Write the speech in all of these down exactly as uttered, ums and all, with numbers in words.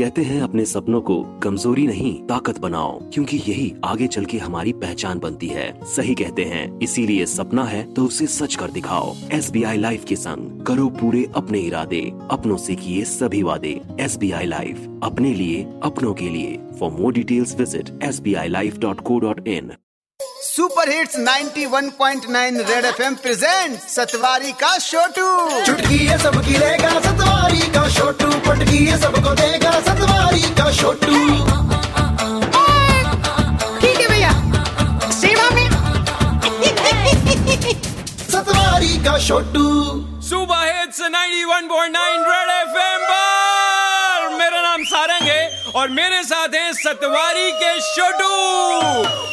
कहते हैं अपने सपनों को कमजोरी नहीं ताकत बनाओ, क्योंकि यही आगे चल के हमारी पहचान बनती है। सही कहते हैं, इसीलिए सपना है तो उसे सच कर दिखाओ। एस बी आई लाइफ के संग करो पूरे अपने इरादे, अपनों से किए सभी वादे। एस बी आई लाइफ, अपने लिए, अपनों के लिए। For more details visit S B I life dot co dot in. Super hits ninety one point nine red F M present Satwari का छोटू। चुटकी है सबकी रहेगा सतवारी का छोटू, पटकी है सबको देगा सतवारी का छोटू। ठीक है भैया, सेवा में सतवारी का Chhotu. Super hits ninety one point nine red F M पर मेरा नाम सारंग है और मेरे साथ हैं सतवारी के छोटू।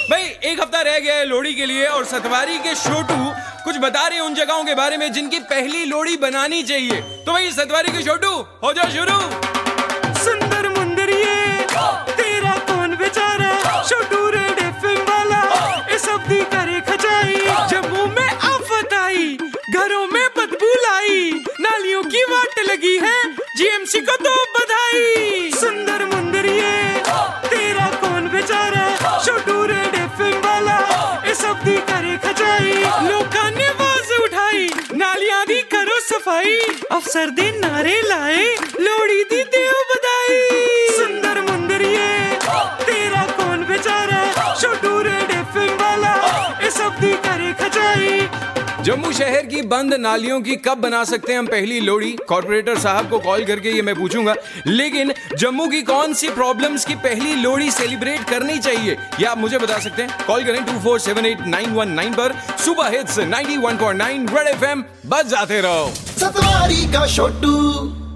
भाई एक हफ्ता रह गया है लोहड़ी के लिए और सतवारी के छोटू कुछ बता रहे हैं उन जगहों के बारे में जिनकी पहली लोहड़ी बनानी चाहिए। तो भाई सतवारी के छोटू हो जाओ शुरू। सुंदर मुंदरिये तेरा कौन बेचारा, छोटू रेड एफ एम वाला इस अवधि करे खचाई। जम्मू में आफत आई, घरों में बदबू लाई, नालियों की वाट लगी है, जी एम सी को दो बधाई। सुंदर अफसर दे नारे लाए, लोड़ी दी देव बधाई। सुंदर मुंदरिये तेरा कौन बेचारा, छोटू रेड एफ एम वाला इस अवधि करे खचाई। जम्मू शहर की बंद नालियों की कब बना सकते हैं हम पहली लोड़ी? कॉर्पोरेटर साहब को कॉल करके ये मैं पूछूंगा। लेकिन जम्मू की कौन सी प्रॉब्लम्स की पहली लोड़ी सेलिब्रेट करनी चाहिए, या आप मुझे बता सकते हैं? कॉल करें two four seven eight nine one nine पर। सुबह hits ninety one point nine red F M, बज जाते रहो। सतवारी का छोटू।